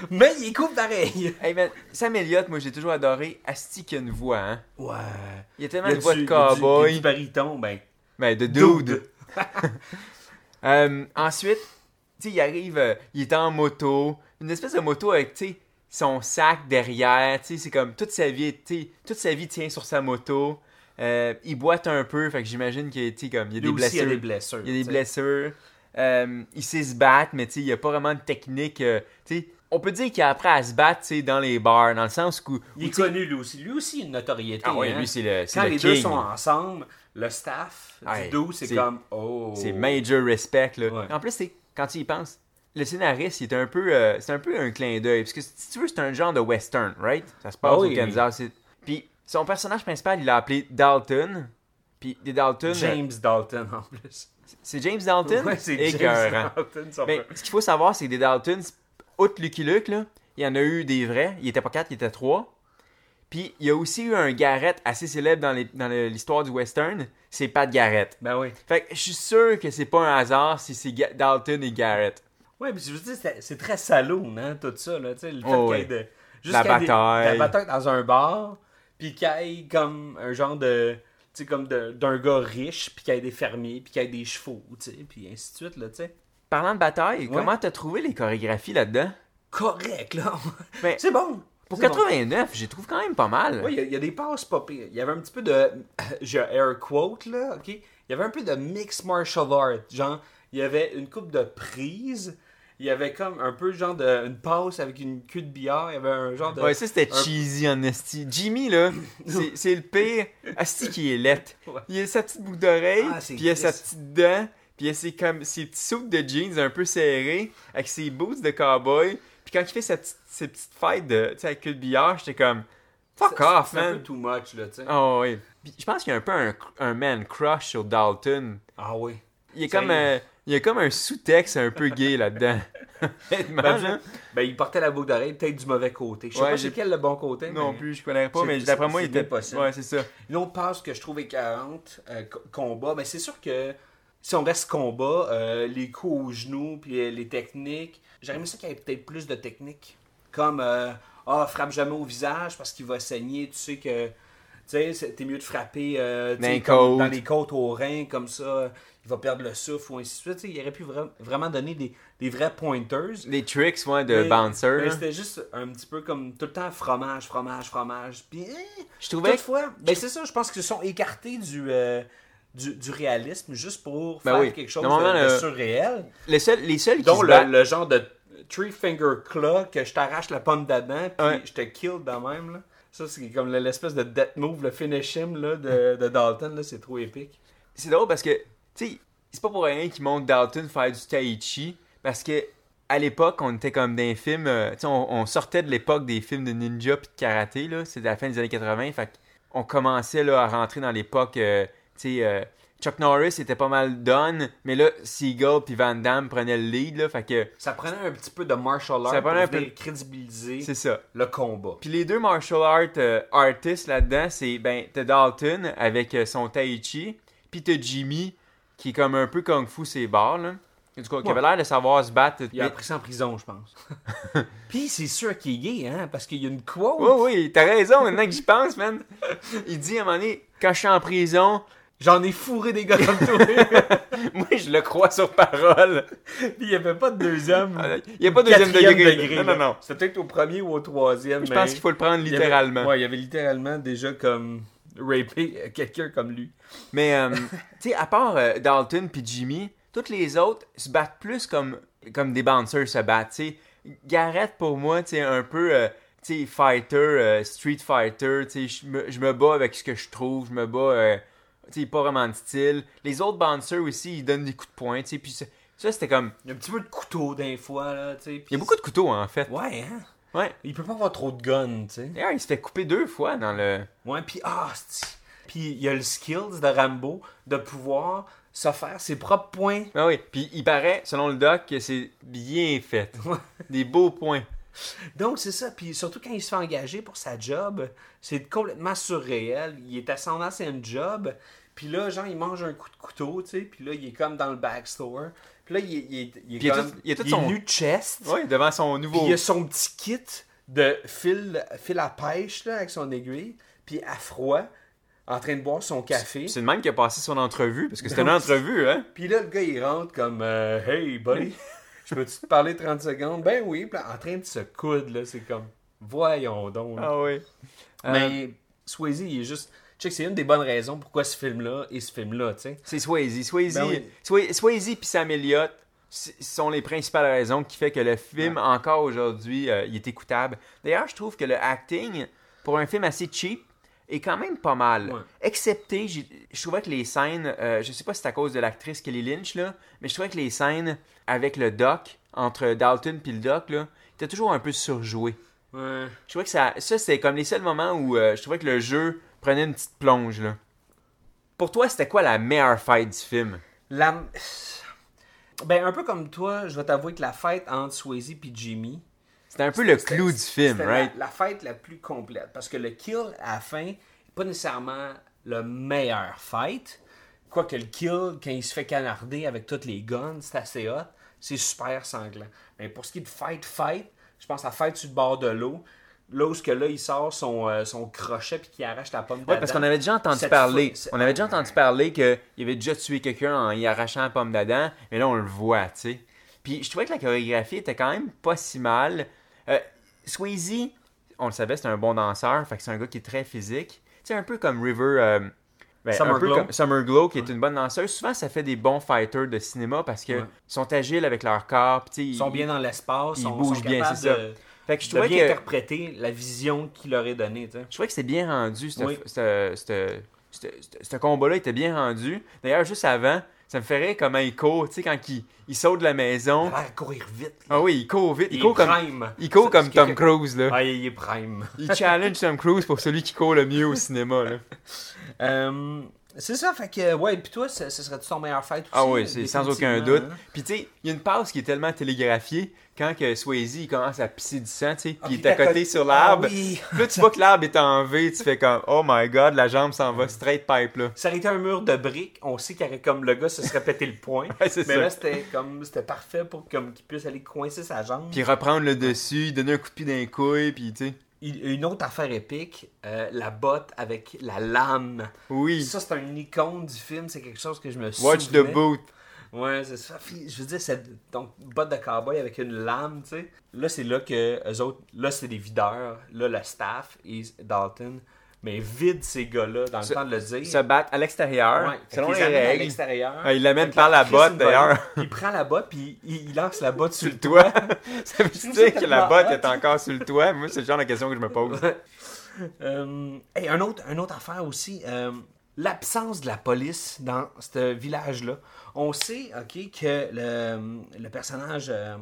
Mais il est cool pareil. Hey, ben, Sam Elliott, moi, j'ai toujours adoré. Asti qu'il a une voix, hein. Ouais. Il y a tellement de voix de cowboy. Du bariton, ben. Ben, de dude. dude. euh, ensuite, tu sais, il arrive, euh, il est en moto. Une espèce de moto avec, tu sais, son sac derrière. Tu sais, c'est comme toute sa vie, tu sais, toute sa vie tient sur sa moto. Euh, il boite un peu, fait que j'imagine qu'il y a, comme, il y a des blessures. Il y a des blessures. Il y a des blessures. Euh, il sait se battre, mais il n'y a pas vraiment de technique. Euh, on peut dire qu'il apprend à se battre dans les bars, dans le sens où. où il est connu lui aussi. Lui aussi, il a une notoriété. Ah ouais, hein? Lui, c'est le. C'est Quand le les king. Deux sont ensemble, le staff ouais, du dos, c'est, c'est comme. Oh. C'est major respect. Là. Ouais. En plus, c'est, quand tu y penses, le scénariste, il est un peu, euh, c'est un peu un clin d'œil. Parce que si tu veux, c'est un genre de western, right? Ça se passe oh, au oui, Kansas. Oui. Puis. Son personnage principal, il l'a appelé Dalton. Puis des Dalton. James Dalton en plus. C'est James Dalton? Ouais, c'est James écœurant. Dalton. Mais ce qu'il faut savoir, c'est que des Dalton, outre Lucky Luke, là, il y en a eu des vrais. Il était pas quatre, il était trois. Puis il y a aussi eu un Garrett assez célèbre dans, les, dans le, l'histoire du western. C'est Pat Garrett. Ben oui. Fait que je suis sûr que c'est pas un hasard si c'est Ga- Dalton et Garrett. Ouais, mais je veux dire, c'est, c'est très salaud, hein, tout ça, là. Tu sais, le fait oh, qu'il y ait de. La bataille. Des, la bataille dans un bar. Puis qu'il aille comme un genre de. Tu sais, comme de, d'un gars riche, puis qu'il aille des fermiers, puis qu'il aille des chevaux, tu sais, puis ainsi de suite, là, tu sais. Parlant de bataille, ouais. Comment t'as trouvé les chorégraphies là-dedans? Correct, là. Mais c'est bon. Pour c'est quatre-vingt-neuf, bon. J'y trouve quand même pas mal. Oui, il y, y a des passes pas pires. Il y avait un petit peu de. J'ai un air quote, là, OK? Il y avait un peu de mixed martial art. Genre, il y avait une coupe de prises. Il y avait comme un peu genre de une passe avec une queue de billard, il y avait un genre de... Ouais, ça c'était un... cheesy en esti. Jimmy, là, c'est, c'est le pire asti qui est laite. Ouais. Il a sa petite boucle d'oreille, ah, puis il a sa petite dent, puis il a ses, comme, ses petits soupes de jeans un peu serrés, avec ses boots de cowboy. Puis quand il fait sa petite, ses petites fêtes de, avec queue de billard, j'étais comme... Fuck ça, off, c'est man! C'est un peu too much, là, tu sais. Ah oh, oui. Puis je pense qu'il y a un peu un, un man crush sur Dalton. Ah oui. Il est ça comme... Est... Euh, Il y a comme un sous-texte un peu gay là-dedans. ben, ben, il portait la boucle d'oreille peut-être du mauvais côté. Je sais ouais, pas c'est quel le bon côté. Non mais... plus, je connais pas, mais c'est, d'après c'est, moi, c'est il était... possible. Ouais, c'est ça. L'autre passe que je trouve écœurante, euh, combat, mais c'est sûr que si on reste combat, euh, les coups aux genoux, puis euh, les techniques, j'aurais aimé ça qu'il y ait peut-être plus de techniques. Comme, ah, euh, oh, frappe jamais au visage parce qu'il va saigner, tu sais que... Tu sais, t'es mieux de frapper euh, dans, dans les côtes au rein, comme ça, il va perdre le souffle, ou ainsi de suite. T'sais, il aurait pu vra- vraiment donner des, des vrais pointers. Des tricks, ouais, de mais, bouncer. Mais c'était juste un petit peu comme tout le temps fromage, fromage, fromage. Puis, eh, je trouvais. Toutefois, ben, c'est ça, je pense qu'ils sont écartés du, euh, du, du réalisme juste pour ben faire oui. quelque chose de, le... de surréel. Les seuls, les seuls dont qui le, se le genre de three finger claw que je t'arrache la pomme d'Adam, puis ouais. je te kill de même, là. Ça, c'est comme l'espèce de death move, le finish him là, de, de Dalton, là, c'est trop épique. C'est drôle parce que, tu sais, c'est pas pour rien qu'ils montrent Dalton faire du tai chi, parce que à l'époque, on était comme dans film, euh, tu sais, on, on sortait de l'époque des films de ninja pis de karaté, là, c'était à la fin des années quatre-vingts, fait qu'on commençait là, à rentrer dans l'époque, euh, tu sais, euh, Chuck Norris était pas mal done, mais là, Seagal pis Van Damme prenaient le lead, là, fait que... Ça prenait un petit peu de martial art ça pour un peu... crédibiliser c'est ça. Le combat. Puis les deux martial art euh, artists là-dedans, c'est, ben, t'as Dalton avec euh, son tai chi, pis t'as Jimmy, qui est comme un peu kung-fu ses barres, là. Du coup, ouais. Qui avait l'air de savoir se battre. Il a appris ça en prison, je pense. Puis c'est sûr qu'il est gay, hein, parce qu'il y a une quote. Oui, oui, t'as raison, maintenant que j'y pense, man. Il dit à un moment donné, quand je suis en prison... J'en ai fourré des gars comme toi. Moi, je le crois sur parole. Puis il n'y avait pas de deuxième. Il n'y a pas de deuxième degré. degré non, non, non. C'était peut-être au premier ou au troisième. Je mais pense qu'il faut le prendre littéralement. Oui, il y avait littéralement déjà comme rapé quelqu'un comme lui. Mais, euh, tu sais, à part euh, Dalton puis Jimmy, toutes les autres se battent plus comme, comme des bouncers se battent. T'sais. Garrett, pour moi, tu sais, un peu... Euh, tu sais, fighter, euh, street fighter. Tu sais, je me bats avec ce que je trouve. Je me bats... Euh, T'sais, pas vraiment de style. Les autres bouncers aussi, ils donnent des coups de poing. T'sais, puis ça, ça, c'était comme... Il y a un petit peu de couteau d'un fois. Là, t'sais, puis il y a beaucoup de couteaux, en fait. Ouais, hein? Ouais. Il peut pas avoir trop de guns, tu sais. D'ailleurs, il se fait couper deux fois dans le... Ouais, puis ah, oh, puis il y a le skills de Rambo de pouvoir se faire ses propres points. Ah oui, puis il paraît, selon le doc, que c'est bien fait. Des beaux points. Donc, c'est ça. Puis surtout quand il se fait engager pour sa job, c'est complètement surréel. Il est ascendant, c'est un job. Puis là, genre, il mange un coup de couteau, tu sais. Puis là, il est comme dans le backstore. Puis là, il est, il est, il est comme... Il, il, il son... est nu chest. Oui, devant son nouveau... Puis il a son petit kit de fil, fil à pêche, là, avec son aiguille. Puis à froid, en train de boire son café. C'est le même qui a passé son entrevue, parce que c'était une entrevue, hein? Puis là, le gars, il rentre comme euh, « Hey, buddy! » Je peux-tu te parler trente secondes? Ben oui, en train de se coudre, là, c'est comme, voyons donc. Là. Ah oui. Mais euh... Swayze, il est juste, tu sais, c'est une des bonnes raisons pourquoi ce film-là et ce film-là, tu sais. C'est Swayze. Swayze, ben oui. Swayze, Swayze et Sam Elliott sont les principales raisons qui fait que le film, ouais. encore aujourd'hui, euh, il est écoutable. D'ailleurs, je trouve que le acting, pour un film assez cheap, est quand même pas mal. Ouais. Excepté, j'ai, je trouvais que les scènes, euh, je sais pas si c'est à cause de l'actrice Kelly Lynch, là, mais je trouvais que les scènes avec le doc, entre Dalton et le doc, là, étaient toujours un peu surjoué. Ouais. Je trouvais que ça, ça c'était comme les seuls moments où euh, je trouvais que le jeu prenait une petite plonge. Là. Pour toi, c'était quoi la meilleure fight du film? La... Ben, un peu comme toi, je vais t'avouer que la fight entre Swayze et Jimmy, c'était un peu c'était, le clou du film, right? La, la fête la plus complète. Parce que le kill, à la fin, n'est pas nécessairement le meilleur fight. Quoique le kill, quand il se fait canarder avec toutes les guns, c'est assez hot. C'est super sanglant. Mais pour ce qui est de fight, fight, je pense à la fight sur le bord de l'eau. Là où là, il sort son, euh, son crochet puis qu'il arrache la pomme d'Adam. Oui, parce qu'on avait déjà entendu Cette parler. Fois, on avait déjà entendu parler qu'il avait déjà tué quelqu'un en y arrachant la pomme d'Adam. Mais là, on le voit, tu sais. Puis je trouvais que la chorégraphie était quand même pas si mal. Euh, Swayze, on le savait, c'est un bon danseur, fait que c'est un gars qui est très physique. C'est un peu comme River, euh, ben, Summer, un peu Glow. Comme Summer Glow, qui ouais. est une bonne danseuse. Souvent, ça fait des bons fighters de cinéma parce que ouais. sont agiles avec leur corps, ils sont bien dans l'espace, ils sont, bougent sont bien, c'est de, ça. Fait que je trouvais bien que, interpréter la vision qu'il leur est donnée. T'sais. Je trouvais que c'est bien rendu. Ce oui. combat-là était bien rendu. D'ailleurs, juste avant. Ça me ferait comment il court, tu sais, quand il, il saute de la maison. Il a l'air de courir vite. Là. Ah oui, il court vite. Il, il court comme, il court comme Tom que... Cruise, là. Ah, il est prime. Il challenge Tom Cruise pour celui qui court le mieux au cinéma, là. euh, c'est ça, fait que, ouais, puis toi, ce serait-tu ton meilleur fight aussi? Ah oui, c'est sans aucun doute. Hein? Puis tu sais, il y a une passe qui est tellement télégraphiée quand que Swayze, il commence à pisser du sang, tu sais, puis ah, il est à côté, côté sur l'arbre. Ah, oui. Puis là, tu vois que l'arbre est en V, tu fais comme « Oh my God, la jambe s'en va straight pipe, là. » Ça aurait été un mur de briques, on sait qu'il y aurait comme le gars se serait pété le poing. Ouais, mais ça. Là, c'était comme c'était parfait pour comme, qu'il puisse aller coincer sa jambe. Puis reprendre le dessus, donner un coup de pied dans les couilles, puis tu sais... Une autre affaire épique, euh, la botte avec la lame. Oui. Ça, c'est une icône du film, c'est quelque chose que je me souviens. Watch the boot. Ouais, c'est ça. Je veux dire, c'est donc botte de cowboy avec une lame, tu sais. Là, c'est là que eux autres, là, c'est des videurs. Là, le staff et Dalton, mais vide ces gars-là dans le se, temps de le dire. Se battent à l'extérieur. Ouais, selon les règles. À l'extérieur. Ah, il l'amène par la botte, d'ailleurs. Il prend la botte, puis il, il lance la botte sur le toit. Ça veut dire que la botte est encore sur le toit? Moi, c'est le genre de question que je me pose. euh, hey, un autre, un autre affaire aussi. Euh, l'absence de la police dans ce village-là. On sait, OK, que le, le personnage... Euh,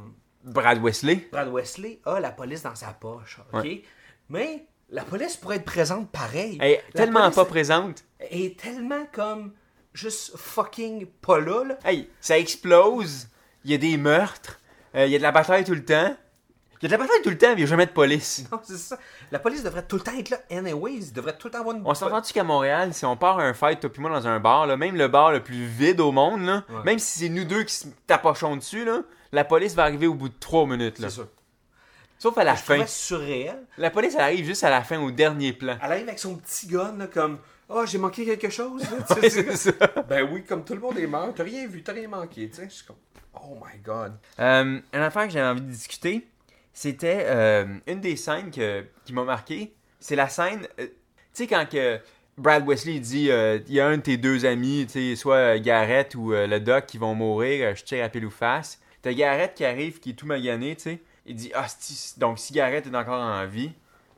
Brad Wesley. Brad Wesley a la police dans sa poche, OK? Ouais. Mais... La police pourrait être présente pareil. Elle est tellement pas présente. Elle est tellement comme juste fucking pas là. là. Hey, ça explose. Il y a des meurtres. Euh, il y a de la bataille tout le temps. Il y a de la bataille tout le temps, mais il n'y a jamais de police. Non, c'est ça. La police devrait tout le temps être là. Anyways, il devrait tout le temps avoir une... On s'entend-tu qu'à Montréal, si on part à un fight, toi puis moi, dans un bar, là, même le bar le plus vide au monde, là, ouais. même si c'est nous deux qui se tapochons dessus, là, la police va arriver au bout de trois minutes. Là. C'est sûr. Sauf à la je fin. Surréel. La police, elle arrive juste à la fin, au dernier plan. Elle arrive avec son petit gun, là, comme « Ah, oh, j'ai manqué quelque chose. » ouais, c'est ça. Ben oui, comme tout le monde est mort, t'as rien vu, t'as rien manqué. Je suis comme « Oh my God. Euh, » Une affaire que j'avais envie de discuter, c'était euh, une des scènes que, qui m'a marqué. C'est la scène, euh, tu sais, quand que Brad Wesley dit euh, « Il y a un de tes deux amis, soit Garrett ou euh, le doc qui vont mourir, je tire à pile ou face. » T'as Garrett qui arrive, qui est tout magané, tu sais. Il dit, ah, donc si Garrett est encore en vie,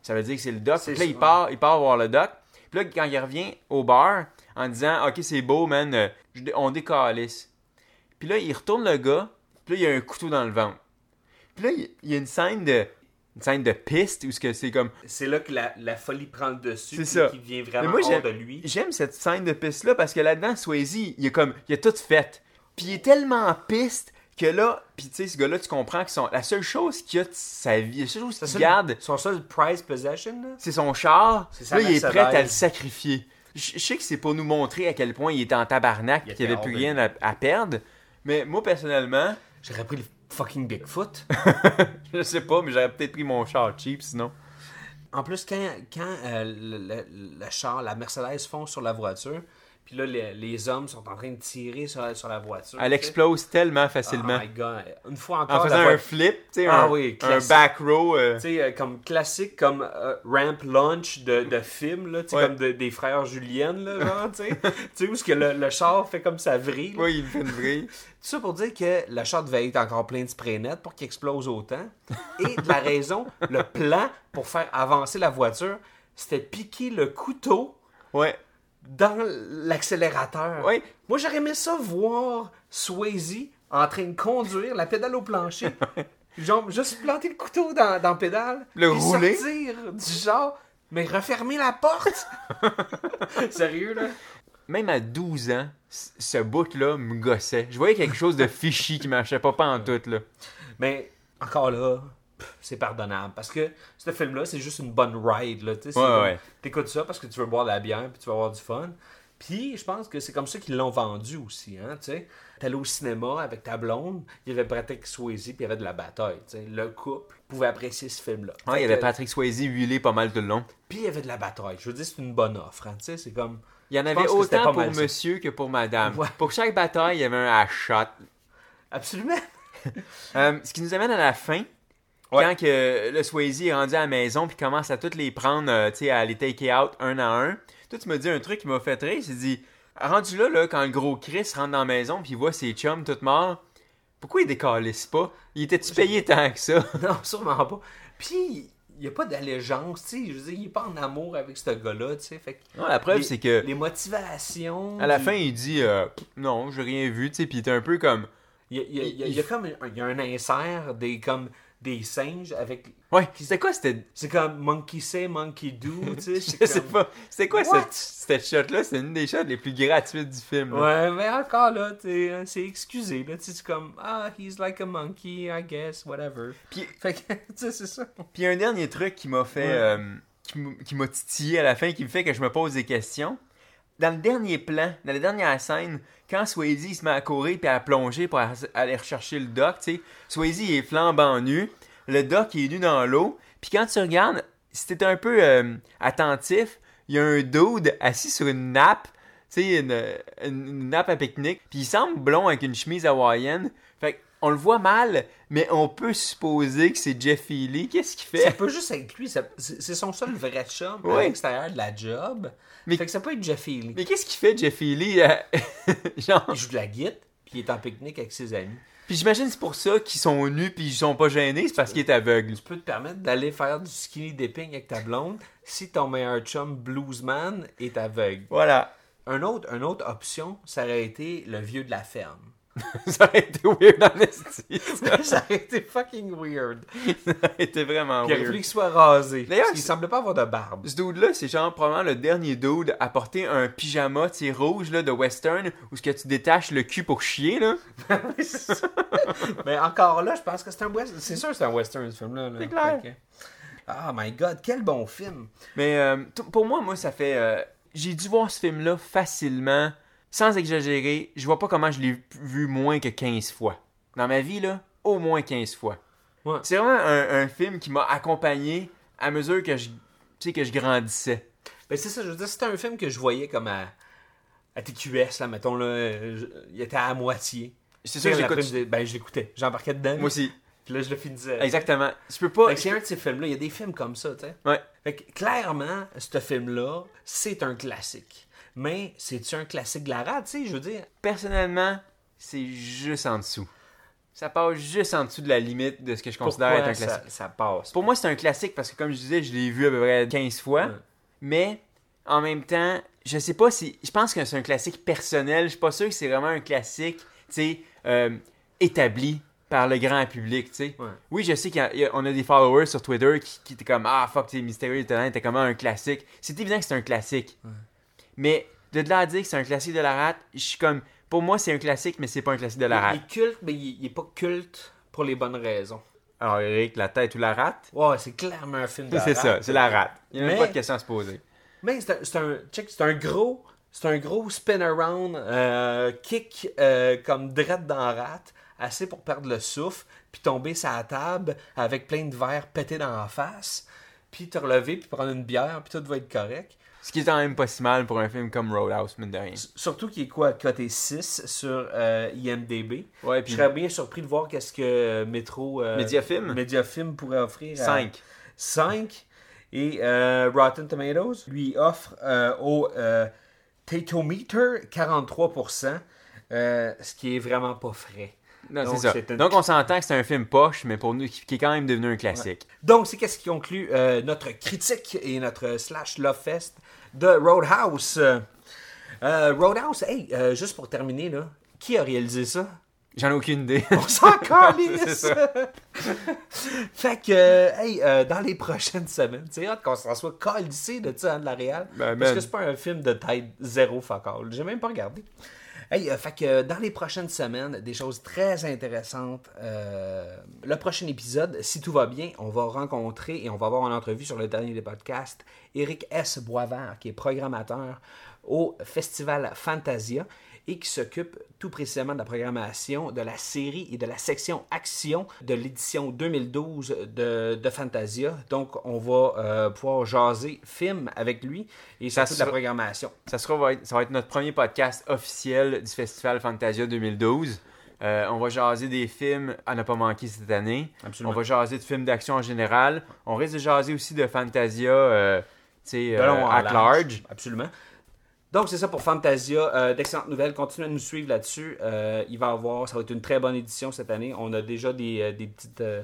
ça veut dire que c'est le doc. C'est puis là, il part, il part voir le doc. Puis là, quand il revient au bar, en disant, OK, c'est beau, man, on décalisse. Puis là, il retourne le gars, puis là, il a un couteau dans le ventre. Puis là, il y a une scène de une scène de piste où c'est comme... C'est là que la, la folie prend le dessus, qui devient vraiment moi, hors de lui. J'aime cette scène de piste-là, parce que là-dedans, Swayze, il est comme... Il a tout fait. Puis il est tellement en piste que là... Puis tu sais, ce gars-là, tu comprends que son, la seule chose qu'il a de sa vie, la seule chose qu'il garde... Son seul prized possession, là? C'est son char. C'est ça, là, il est prêt à le sacrifier. Je sais que c'est pour nous montrer à quel point il était en tabarnak et qu'il n'y avait plus rien à, à perdre. Mais moi, personnellement... J'aurais pris le fucking Bigfoot. Je sais pas, mais j'aurais peut-être pris mon char cheap, sinon. En plus, quand, quand euh, le, le, le char, la Mercedes fonce sur la voiture, puis là, les, les hommes sont en train de tirer sur, sur la voiture. Elle explose tellement facilement. Oh my God. Une fois encore... En faisant voie... un flip, tu sais, ah, un, oui, un back row. Euh... Tu sais, euh, comme classique, comme euh, ramp launch de, de film, là, tu sais, ouais. Comme de, des frères Julienne, là, genre, tu sais. Tu sais, où est-ce que le, le char fait comme sa vrille. Oui, il fait une vrille. Tout ça pour dire que le char devait être encore plein de Spraynet pour qu'il explose autant. Et de la raison, le plan pour faire avancer la voiture, c'était piquer le couteau. Ouais. Dans l'accélérateur. Oui. Moi, j'aurais aimé ça voir Swayze en train de conduire la pédale au plancher. Genre, juste planter le couteau dans, dans la pédale. Le rouler. Sortir du genre, mais refermer la porte. Sérieux, là? Même à douze ans, ce bout-là me gossait. Je voyais quelque chose de fichi qui marchait pas pantoute, là. Mais encore là... c'est pardonnable, parce que ce film-là, c'est juste une bonne ride, là, tu sais, ouais, ouais. T'écoutes ça parce que tu veux boire de la bière, puis tu veux avoir du fun, puis je pense que c'est comme ça qu'ils l'ont vendu aussi, hein, tu sais, t'allais au cinéma avec ta blonde, il y avait Patrick Swayze, puis il y avait de la bataille, tu sais, le couple pouvait apprécier ce film-là. Ouais, fait il y avait que... Patrick Swayze huilé pas mal tout le long. Puis il y avait de la bataille, je veux dire, c'est une bonne offre, hein, tu sais, c'est comme... Il y en avait autant pour monsieur que pour madame. Ouais. Pour chaque bataille, il y avait un ass shot. Absolument! euh, ce qui nous amène à la fin. Ouais. Quand que le Swayze est rendu à la maison puis commence à toutes les prendre, euh, tu sais, à les take out un à un, toi tu m'as dit un truc qui m'a fait rire, c'est dit rendu là, là, quand le gros Chris rentre dans la maison puis il voit ses chums tout morts, pourquoi il décalisse pas? Il était-tu payé tant que ça? Non, sûrement pas. Puis il n'y a pas d'allégeance, tu sais, je veux dire, il n'est pas en amour avec ce gars-là, tu sais, fait que... Non, la preuve, les, c'est que... Les motivations... À la du... fin, il dit, euh, non, j'ai rien vu, tu sais, puis il était un peu comme... Il y a, il y a, il y a, il y a comme... Il y a un insert des comme... des singes avec... Ouais, c'était quoi, c'était... C'est comme Monkey Say, Monkey Do, tu sais. Je comme... sais pas. C'était quoi cette, cette shot-là? C'est une des shots les plus gratuites du film. Là. Ouais, mais encore là, t'es, c'est excusé. Là, c'est comme, ah, he's like a monkey, I guess, whatever. Puis, fait que, tu sais, c'est ça. Puis un dernier truc qui m'a fait... Ouais. Euh, qui, m'a, qui m'a titillé à la fin, qui me fait que je me pose des questions. Dans le dernier plan, dans la dernière scène, quand Swayze il se met à courir puis à plonger pour aller rechercher le doc, tu sais, Swayze il est flambant nu, le doc il est nu dans l'eau, puis quand tu regardes, si t'es un peu euh, attentif, il y a un dude assis sur une nappe, tu sais, une, une, une nappe à pique-nique, puis il semble blond avec une chemise hawaïenne, fait on le voit mal, mais on peut supposer que c'est Jeff Healey. Qu'est-ce qu'il fait? Ça peut juste être lui. Ça, c'est son seul vrai chum à ouais. l'extérieur de la job. Mais fait que ça peut être Jeff Healey. Mais qu'est-ce qu'il fait, Jeff Healey? Euh... Genre... Il joue de la guitare, puis il est en pique-nique avec ses amis. Puis j'imagine c'est pour ça qu'ils sont nus, puis ils sont pas gênés, c'est parce qu'il est aveugle. Tu peux te permettre d'aller faire du skinny dipping avec ta blonde si ton meilleur chum bluesman est aveugle. Voilà. Un autre, une autre option, ça aurait été le vieux de la ferme. Ça aurait été weird en esti. Ça. Ça aurait été fucking weird. Ça aurait été vraiment Pierre weird. Il aurait fallu qu'il soit rasé. D'ailleurs, il semblait pas avoir de barbe. Ce dude-là, c'est genre probablement le dernier dude à porter un pyjama, tu sais, rouge là, de western, où ce que tu détaches le cul pour chier, là. Mais encore là, je pense que c'est un western. C'est sûr que c'est un western, ce film-là. Là. C'est clair. Okay. Oh my God, quel bon film. Mais euh, t- pour moi, moi, ça fait... Euh, j'ai dû voir ce film-là facilement... Sans exagérer, je vois pas comment je l'ai vu moins que quinze fois. Dans ma vie, là, au moins quinze fois. Ouais. C'est vraiment un, un film qui m'a accompagné à mesure que je, tu sais, que je grandissais. Ben c'est ça, je veux dire, c'était un film que je voyais comme à, à T Q S, là, mettons, là, je, il était à moitié. C'est sûr que j'écoute... Ben, je l'écoutais, j'embarquais dedans. Moi aussi. Puis là, je le finissais. Exactement. Je peux pas... Fait que c'est un de ces films-là, il y a des films comme ça, tu sais. Ouais. Fait que clairement, ce film-là, c'est un classique. Mais c'est-tu un classique de la rade, tu sais, je veux dire? Personnellement, c'est juste en dessous. Ça passe juste en dessous de la limite de ce que je considère Pourquoi être un classique. Ça, ça passe. Pour moi, c'est un classique parce que, comme je disais, je l'ai vu à peu près quinze fois. Mm. Mais, en même temps, je sais pas si... Je pense que c'est un classique personnel. Je suis pas sûr que c'est vraiment un classique, tu sais, euh, établi par le grand public, tu sais. Ouais. Oui, je sais qu'on a, a des followers sur Twitter qui étaient comme « Ah, fuck, t'es mystérieux, t'es comme un classique. » C'est évident que c'est un classique. Ouais. Mais de là à dire que c'est un classique de la rate, je suis comme... Pour moi, c'est un classique, mais c'est pas un classique de la rate. Il est culte, mais il, il est pas culte pour les bonnes raisons. Alors, Éric, la tête ou la rate? Ouais, c'est clairement un film de la rate. C'est ça, c'est la rate. Il n'y a mais, même pas de question à se poser. Mais c'est un, c'est un, check, c'est un gros... C'est un gros spin-around, euh, kick euh, comme drette dans la rate, assez pour perdre le souffle, puis tomber sur la table avec plein de verres pétés dans la face, puis te relever, puis prendre une bière, puis tout va être correct. Ce qui est quand même pas si mal pour un film comme Roadhouse, mine de rien. S- surtout qu'il est quoi, côté six sur euh, I M D B. Ouais, pis... Je serais bien surpris de voir qu'est-ce que Métro... Euh, Mediafilm. Mediafilm pourrait offrir à... Cinq. Cinq. Et euh, Rotten Tomatoes lui offre euh, au... Euh, Tatometer, quarante-trois pour cent, euh, ce qui est vraiment pas frais. Non, donc, c'est ça. C'est une... Donc, on s'entend que c'est un film poche, mais pour nous, qui, qui est quand même devenu un classique. Ouais. Donc, c'est qu'est-ce qui conclut euh, notre critique et notre slash love fest de Roadhouse. Euh, Roadhouse, hey, euh, juste pour terminer, là, qui a réalisé ça? J'en ai aucune idée. On s'en calisse! Fait que, euh, hey, euh, dans les prochaines semaines, tu sais, hâte qu'on s'en soit calissé de ça, hein, de la réal. Ben, parce que c'est pas un film de tête zéro facal. J'ai même pas regardé. Hey, euh, fait que, euh, dans les prochaines semaines, des choses très intéressantes. Euh, le prochain épisode, si tout va bien, on va rencontrer et on va avoir en entrevue sur le dernier des podcasts Éric S. Boisvert, qui est programmateur au Festival Fantasia, et qui s'occupe tout précisément de la programmation, de la série et de la section action de l'édition deux mille douze de, de Fantasia. Donc, on va euh, pouvoir jaser film avec lui et ça surtout sera, de la programmation. Ça, sera, va être, ça va être notre premier podcast officiel du Festival Fantasia deux mille douze. Euh, on va jaser des films à ne pas manquer cette année. Absolument. On va jaser de films d'action en général. On risque de jaser aussi de Fantasia euh, euh, at large. large. Absolument. Donc, c'est ça pour Fantasia. Euh, d'excellentes nouvelles. Continuez à nous suivre là-dessus. Euh, il va y avoir... Ça va être une très bonne édition cette année. On a déjà des, euh, des, petites, euh,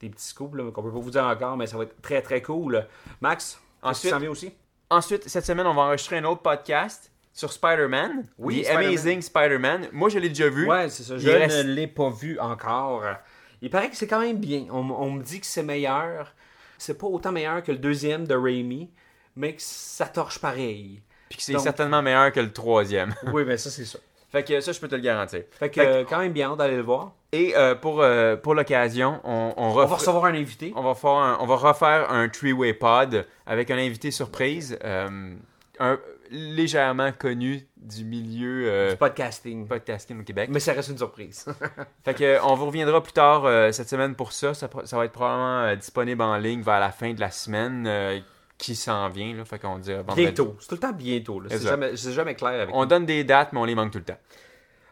des petits scoops là, qu'on peut pas vous dire encore, mais ça va être très, très cool. Max, ensuite, tu s'en viens aussi? Ensuite, cette semaine, on va enregistrer un autre podcast sur Spider-Man. Oui, Spider-Man. Amazing Spider-Man. Moi, je l'ai déjà vu. Ouais, c'est ça. Je il ne reste... l'ai pas vu encore. Il paraît que c'est quand même bien. On, on me dit que c'est meilleur. C'est pas autant meilleur que le deuxième de Raimi, mais que ça torche pareil. Puis que c'est donc, certainement meilleur que le troisième. Oui, mais ça, c'est ça. Fait que ça, je peux te le garantir. Fait que, fait que euh, quand même bien hâte d'aller le voir. Et euh, pour, euh, pour l'occasion, on, on, ref... on va recevoir un invité. On va, faire un, on va refaire un three-way pod avec un invité surprise, euh, un légèrement connu du milieu... Euh, du podcasting. Podcasting au Québec. Mais ça reste une surprise. Fait que on vous reviendra plus tard euh, cette semaine pour ça. ça. Ça va être probablement euh, disponible en ligne vers la fin de la semaine. Euh, qui s'en vient, là, fait qu'on dit... Bientôt, c'est tout le temps bientôt, là. C'est, jamais, c'est jamais clair avec on nous. Donne des dates, mais on les manque tout le temps.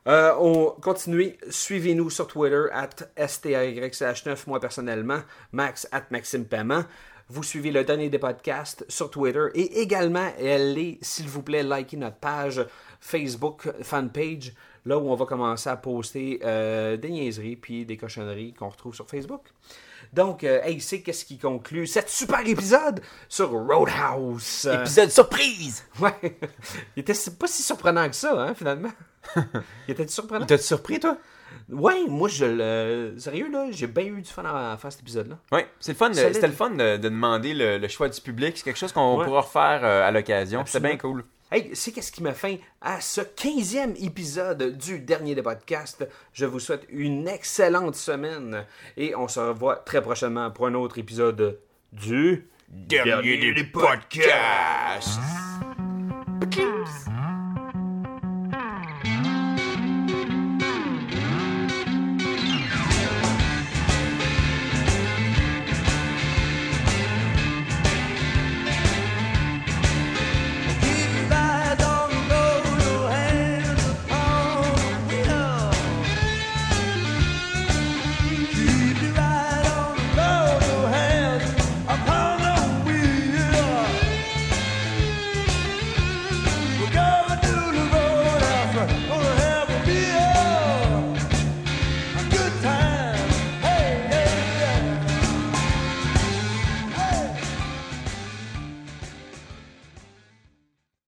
Euh, on continue, suivez-nous sur Twitter, at S T R Y C H neuf, moi personnellement, Max, at Maxime Paiement. Vous suivez le dernier des podcasts sur Twitter, et également, allez, s'il vous plaît, likez notre page Facebook, fanpage, là où on va commencer à poster euh, des niaiseries, puis des cochonneries qu'on retrouve sur Facebook. Donc, euh, hey, c'est qu'est-ce qui conclut cet super épisode sur Roadhouse. Euh... Épisode surprise! Ouais. Il était pas si surprenant que ça, hein, finalement. Il était surprenant. Il t'a surpris, toi? Ouais, moi, je le... Sérieux, là, j'ai bien eu du fun à faire cet épisode-là. Ouais, c'est le fun de... c'était le fun de, de demander le, le choix du public. C'est quelque chose qu'on ouais. pourra refaire euh, à l'occasion. Absolument. C'était bien cool. Hey, c'est qu'est-ce qui m'a fait à ce quinzième épisode du dernier des podcasts. Je vous souhaite une excellente semaine et on se revoit très prochainement pour un autre épisode du dernier, dernier des podcasts. podcasts.